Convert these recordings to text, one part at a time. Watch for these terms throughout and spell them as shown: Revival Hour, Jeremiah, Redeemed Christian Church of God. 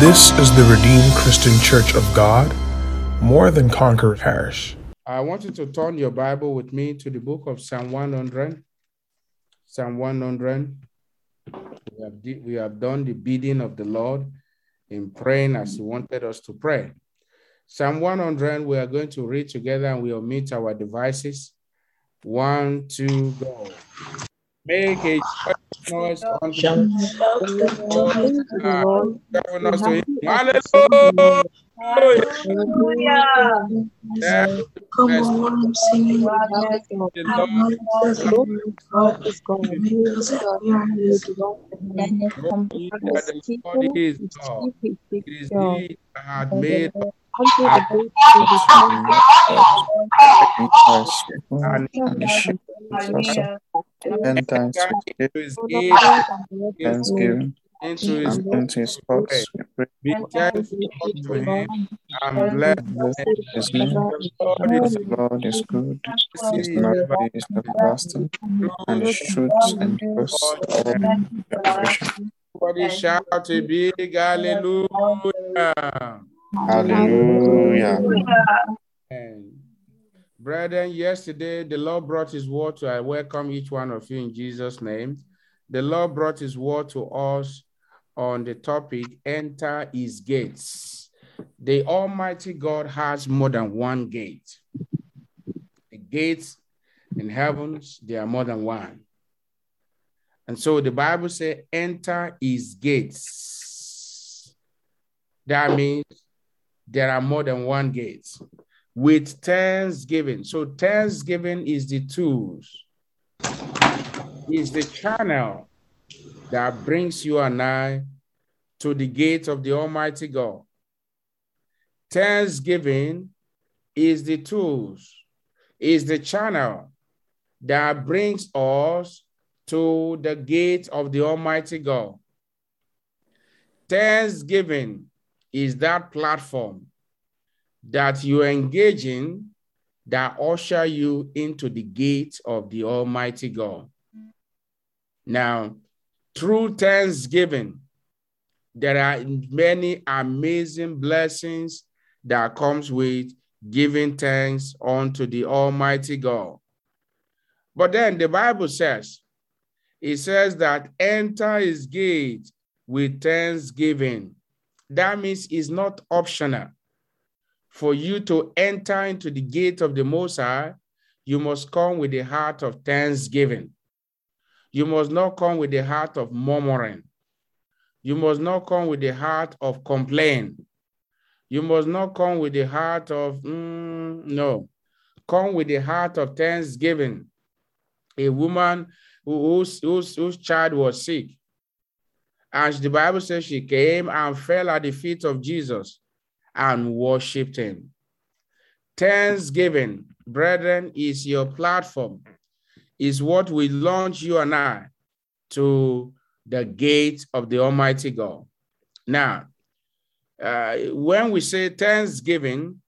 This is the Redeemed Christian Church of God, more than conqueror parish. I want you to turn your Bible with me to the book of Psalm 100. Psalm 100. We have done the bidding of the Lord in praying as he wanted us to pray. Psalm 100, we are going to read together and we will meet our devices. 1, 2, go. Make a noise unto the Lord. Hallelujah. Come on, singing. God is God. It is He that had made and thanksgiving. Into his thoughts, be thankful to him and bless his name. The Lord is good, his mercy is everlasting, and his truth endures all generation. Everybody shout a big hallelujah! Hallelujah! Brethren, yesterday the Lord brought his word to I welcome each one of you in Jesus' name. The Lord brought his word to us on the topic, enter his gates. The Almighty God has more than one gate. The gates in heavens, there are more than one. And so the Bible says, enter his gates. That means there are more than one gate. With thanksgiving. So thanksgiving is the tools, is the channel that brings you and I to the gate of the Almighty God. Thanksgiving is the tools, is the channel that brings us to the gate of the Almighty God. Thanksgiving is that platform that you engage in that usher you into the gate of the Almighty God. Now, through thanksgiving, there are many amazing blessings that comes with giving thanks unto the Almighty God. But then the Bible says, it says that enter his gate with thanksgiving. That means it's not optional. For you to enter into the gate of the Most High, you must come with a heart of thanksgiving. You must not come with the heart of murmuring. You must not come with the heart of complaint. You must not come with the heart of, no. Come with the heart of thanksgiving. A woman whose child was sick. And the Bible says she came and fell at the feet of Jesus and worshipped him. Thanksgiving, brethren, is your platform. Is what we launch you and I to the gate of the Almighty God. Now, when we say thanksgiving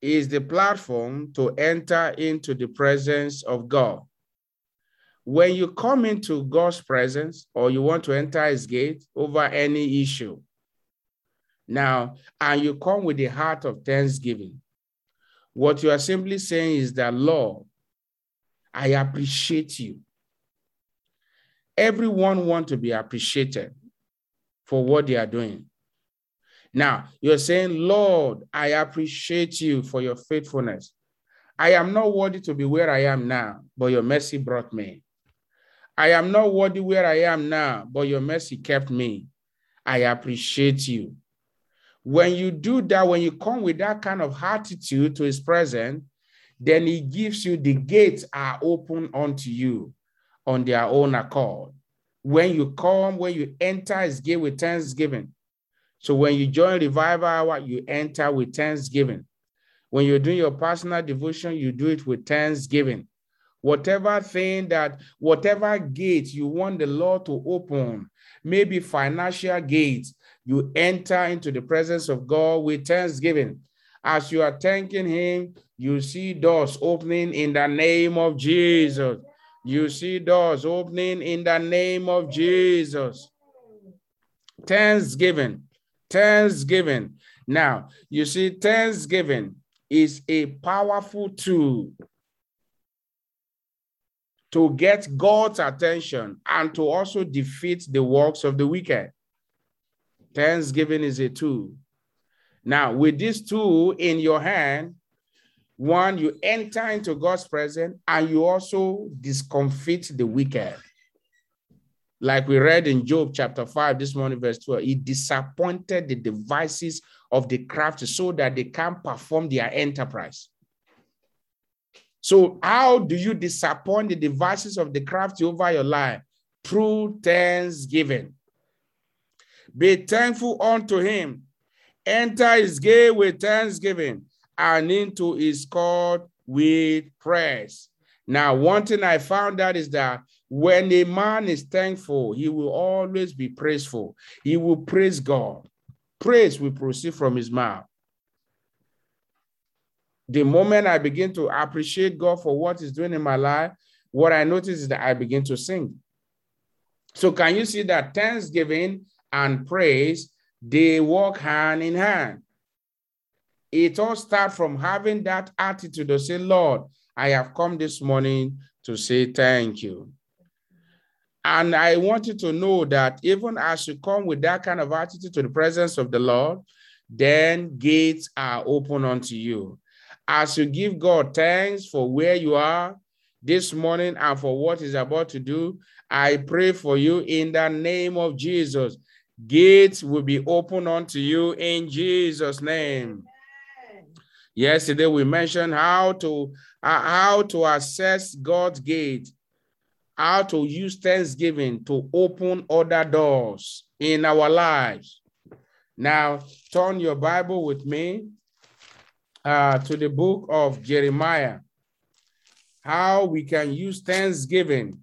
is the platform to enter into the presence of God. When you come into God's presence or you want to enter his gate over any issue, now, and you come with the heart of thanksgiving, what you are simply saying is that, Lord, I appreciate you. Everyone wants to be appreciated for what they are doing. Now, you're saying, Lord, I appreciate you for your faithfulness. I am not worthy to be where I am now, but your mercy brought me. I am not worthy where I am now, but your mercy kept me. I appreciate you. When you do that, when you come with that kind of attitude to his presence, then he gives you the gates are open unto you on their own accord. When you come, when you enter his gate with thanksgiving. So when you join Revival Hour, you enter with thanksgiving. When you're doing your personal devotion, you do it with thanksgiving. Whatever gate you want the Lord to open, maybe financial gates, you enter into the presence of God with thanksgiving. As you are thanking him, you see doors opening in the name of Jesus. You see doors opening in the name of Jesus. Thanksgiving Thanksgiving. Now, you see, thanksgiving is a powerful tool to get God's attention and to also defeat the works of the wicked. Thanksgiving is a tool. Now, with this tool in your hand, one, you enter into God's presence and you also discomfit the wicked. Like we read in Job chapter 5 this morning, verse 12, he disappointed the devices of the crafty so that they can perform their enterprise. So how do you disappoint the devices of the crafty over your life? Through thanksgiving. Be thankful unto him. Enter his gate with thanksgiving and into his court with praise. Now, one thing I found out is that when a man is thankful, he will always be praiseful. He will praise God. Praise will proceed from his mouth. The moment I begin to appreciate God for what he's doing in my life, what I notice is that I begin to sing. So can you see that thanksgiving and praise, they walk hand in hand? It all starts from having that attitude of say, Lord, I have come this morning to say thank you. And I want you to know that even as you come with that kind of attitude to the presence of the Lord, then gates are open unto you. As you give God thanks for where you are this morning and for what he's about to do, I pray for you in the name of Jesus. Gates will be open unto you in Jesus' name. Yesterday, we mentioned how to access God's gate, how to use thanksgiving to open other doors in our lives. Now, turn your Bible with me to the book of Jeremiah, how we can use thanksgiving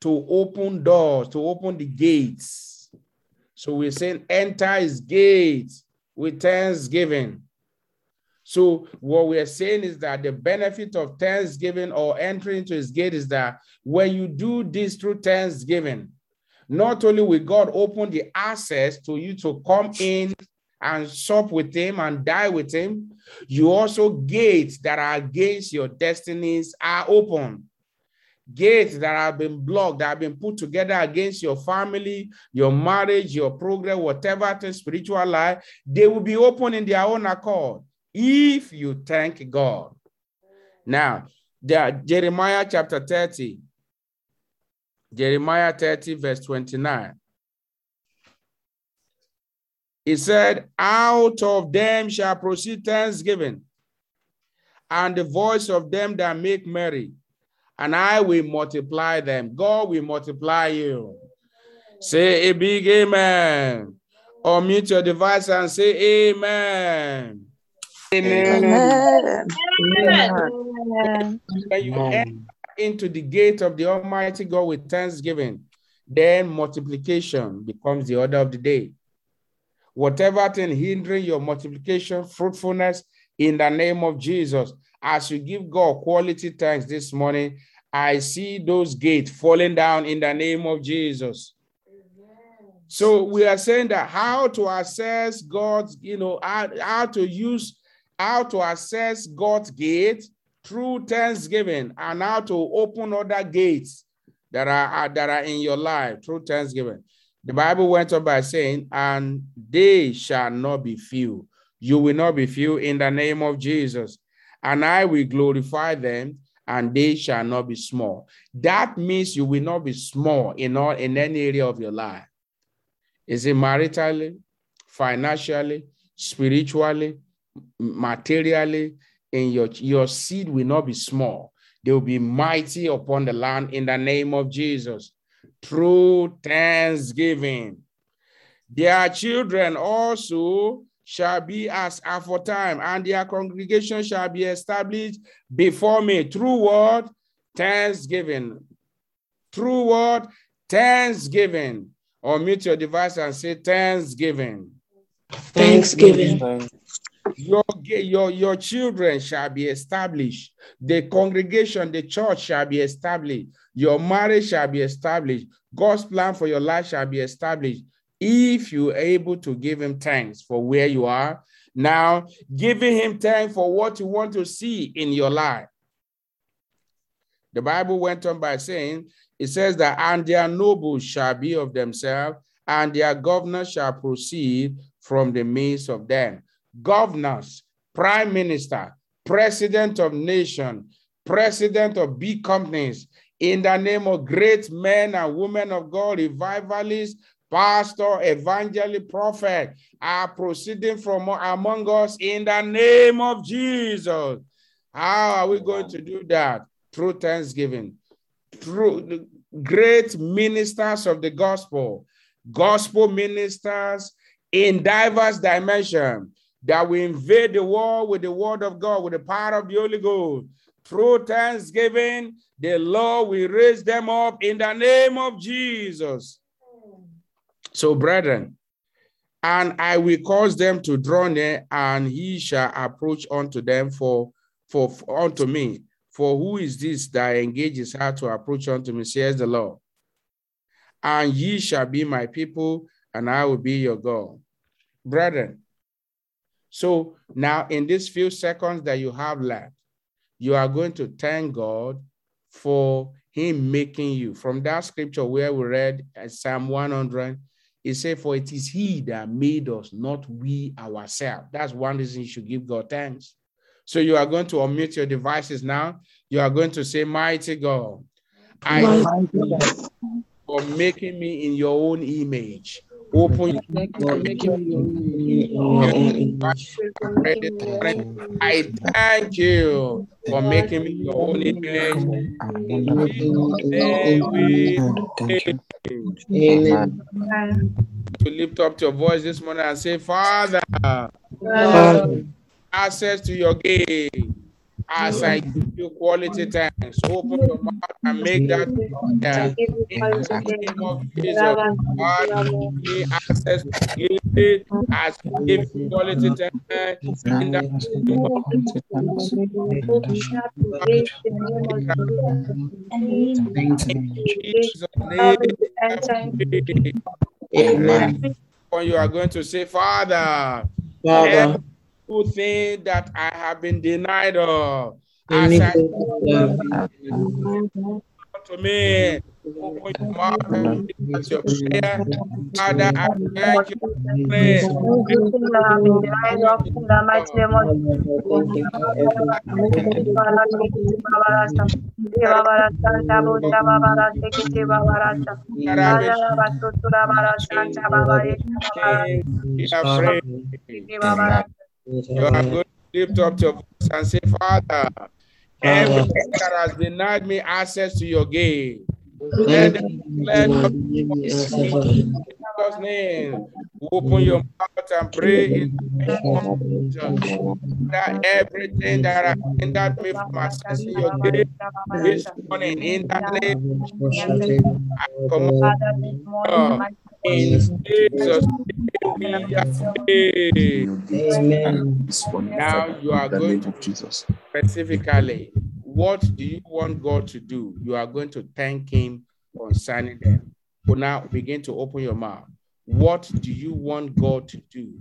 to open doors, to open the gates. So we're saying enter his gates with thanksgiving. So what we are saying is that the benefit of thanksgiving or entering into his gate is that when you do this through thanksgiving, not only will God open the access to you to come in and sup with him and die with him, you also gates that are against your destinies are open. Gates that have been blocked, that have been put together against your family, your marriage, your progress, whatever the spiritual life, they will be open in their own accord if you thank God. Now, Jeremiah chapter 30, Jeremiah 30, verse 29. It said, out of them shall proceed thanksgiving, and the voice of them that make merry, and I will multiply them. God will multiply you. Say a big amen. Or mute your device and say amen. Amen. Amen. When you enter into the gate of the Almighty God with thanksgiving, then multiplication becomes the order of the day. Whatever thing hindering your multiplication, fruitfulness, in the name of Jesus, as you give God quality thanks this morning, I see those gates falling down in the name of Jesus. So we are saying that how to access God's, how to access God's gate through thanksgiving and how to open other gates that are in your life through thanksgiving. The Bible went on by saying, and they shall not be few. You will not be few in the name of Jesus. And I will glorify them, and they shall not be small. That means you will not be small in any area of your life. Is it maritally, financially, spiritually, materially? In your seed will not be small. They will be mighty upon the land in the name of Jesus. Through thanksgiving. Their children also shall be as aforetime, and their congregation shall be established before me. Through what? Thanksgiving. Through what? Thanksgiving. Or mute your device and say thanksgiving. Thanksgiving. Your children shall be established. The congregation, the church shall be established. Your marriage shall be established. God's plan for your life shall be established. If you're able to give him thanks for where you are now, giving him thanks for what you want to see in your life. The Bible went on by saying, it says that, and their nobles shall be of themselves, and their governors shall proceed from the midst of them. Governors, prime minister, president of nation, president of big companies, in the name of great men and women of God, revivalists, pastor, evangelist, prophet, are proceeding from among us in the name of Jesus. How are we going to do that? Through thanksgiving. Through great ministers of the gospel, gospel ministers in diverse dimensions that will invade the world with the word of God, with the power of the Holy Ghost. Through thanksgiving, the Lord will raise them up in the name of Jesus. So, brethren, and I will cause them to draw near, and he shall approach unto them for unto me. For who is this that engages her to approach unto me, says the Lord? And ye shall be my people, and I will be your God. Brethren, so now in these few seconds that you have left, you are going to thank God for him making you. From that scripture where we read Psalm 100, it said, for it is he that made us, not we ourselves. That's one reason you should give God thanks. So you are going to unmute your devices now. You are going to say, mighty God, I thank you for making me in your own image. Open your devices. I thank you for making me your own image. To lift up your voice this morning and say, Father, access to your gate. As I give you quality thanks, open your mouth and make that in the name of Jesus. God, give me access to your gate as I give you quality thanks in the name of Jesus. Amen. You are going to say, Father. Good thing that I have been denied of. As I to me, open your mouth and lift your prayer. Father, I thank you for the prayer. You are going to lift up your voice and say, Father, everything that has denied me access to your gate, let them declare God's name. Open your mouth and pray in the name of Jesus. Everything that has hindered me from accessing your gate this morning, in the name of Jesus, I command in Jesus' name. Now you are going to Jesus. Specifically, what do you want God to do? You are going to thank him concerning them. But now begin to open your mouth. What do you want God to do?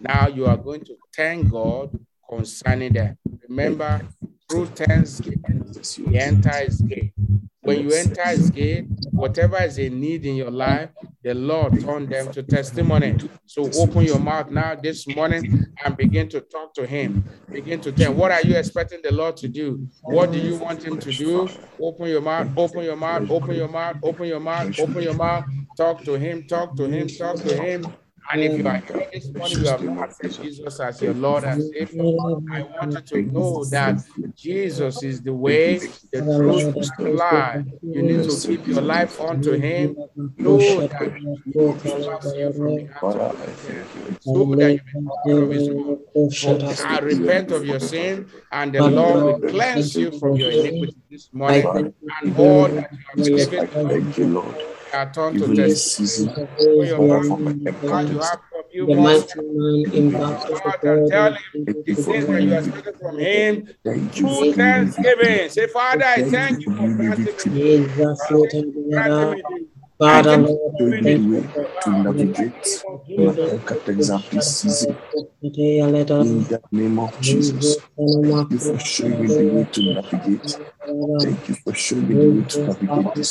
Now you are going to thank God concerning them. Remember, through thanksgiving, you enter his gate. When you enter his gate, whatever is a need in your life, the Lord turned them to testimony. So open your mouth now this morning and begin to talk to him. Begin to tell him, what are you expecting the Lord to do? What do you want him to do? Open your mouth, open your mouth, open your mouth, open your mouth, open your mouth. Talk to him, talk to him, talk to him. And if you are here this morning, you have not said Jesus as your Lord and Savior, I want you to know that Jesus is the way, the truth, and the life. You need to keep your life unto him. Know that he will deliver you from the hand of death, so that you may not be of his own. I repent of your sin, and the Lord will cleanse you from your iniquity this morning, and all that you have been thank you, Lord. To test you the mighty man in battle for God. The things that you are expecting from him, true thanksgiving. Say, Father, I thank you for granting me. Father, Lord, I thank you to navigate this season. In the name of Jesus, thank you for showing me the way to navigate. Thank you for showing me the way to navigate this.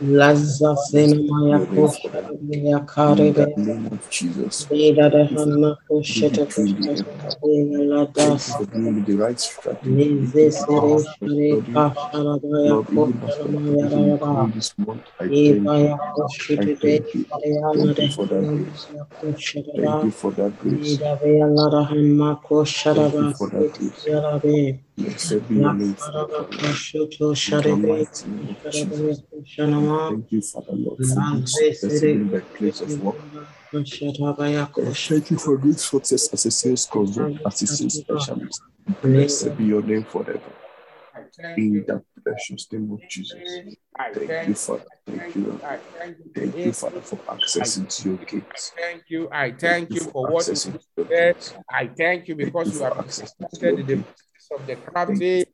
In the name of Jesus. Thank you for giving me the right strategy. Thank you for that grace. Thank you, Father Lord, for this success in the place of work. Thank you for this success as a sales consultant, as a sales specialist. Blessed be your name forever. In the precious name of Jesus. Thank you, Father. Thank you, Lord. Thank you, Father, for accessing your gates. Thank you. I thank you for what you said. I thank you because you have accepted the of the captive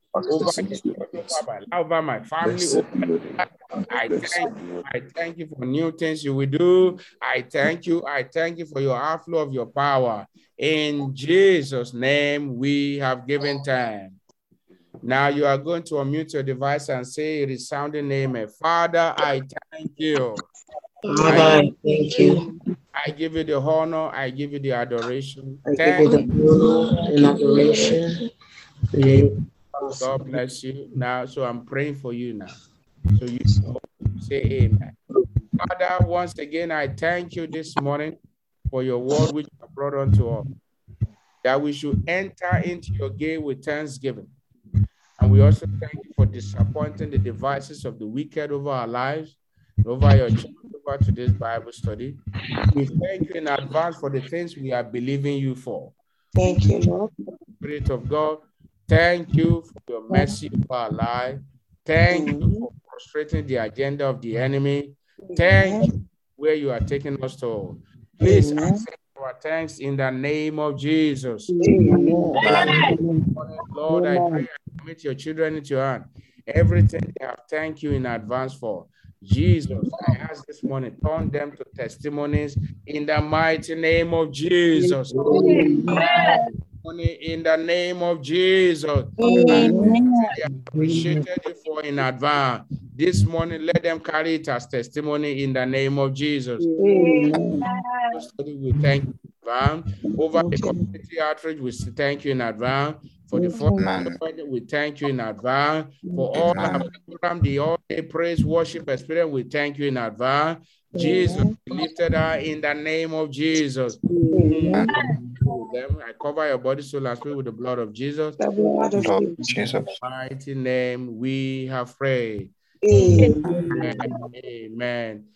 over my family. I thank you for new things you will do. I thank you for your outflow of your power. In Jesus' name, we have given time. Now you are going to unmute your device and say a resounding amen. Father, I thank you. Father, thank you. I give you the honor. I give you the adoration. I give you the honor and adoration. God bless you. Now, so I'm praying for you now. So you say amen. Father, once again, I thank you this morning for your word which you brought unto us, that we should enter into your gate with thanksgiving. And we also thank you for disappointing the devices of the wicked over our lives, over your children, over today's Bible study. We thank you in advance for the things we are believing you for. Thank you, Lord. Spirit of God, thank you for your mercy for our life. Thank you for frustrating the agenda of the enemy. Thank you where you are taking us to. Please accept our thanks in the name of Jesus. Lord, I pray I commit your children into your hand. Everything they have, thank you in advance for. Jesus, I ask this morning, turn them to testimonies in the mighty name of Jesus. Amen. In the name of Jesus, I appreciated you for in advance. This morning, let them carry it as testimony in the name of Jesus. We thank you in advance. Over the community outreach, we thank you in advance. For the forum, we thank you in advance. For all our program, the all-day praise, worship, experience, we thank you in advance. Jesus, we lifted her in the name of Jesus. Them. I cover your body, soul, and spirit with the blood of Jesus. The blood of Jesus. Mighty name, we have prayed. Amen. Amen.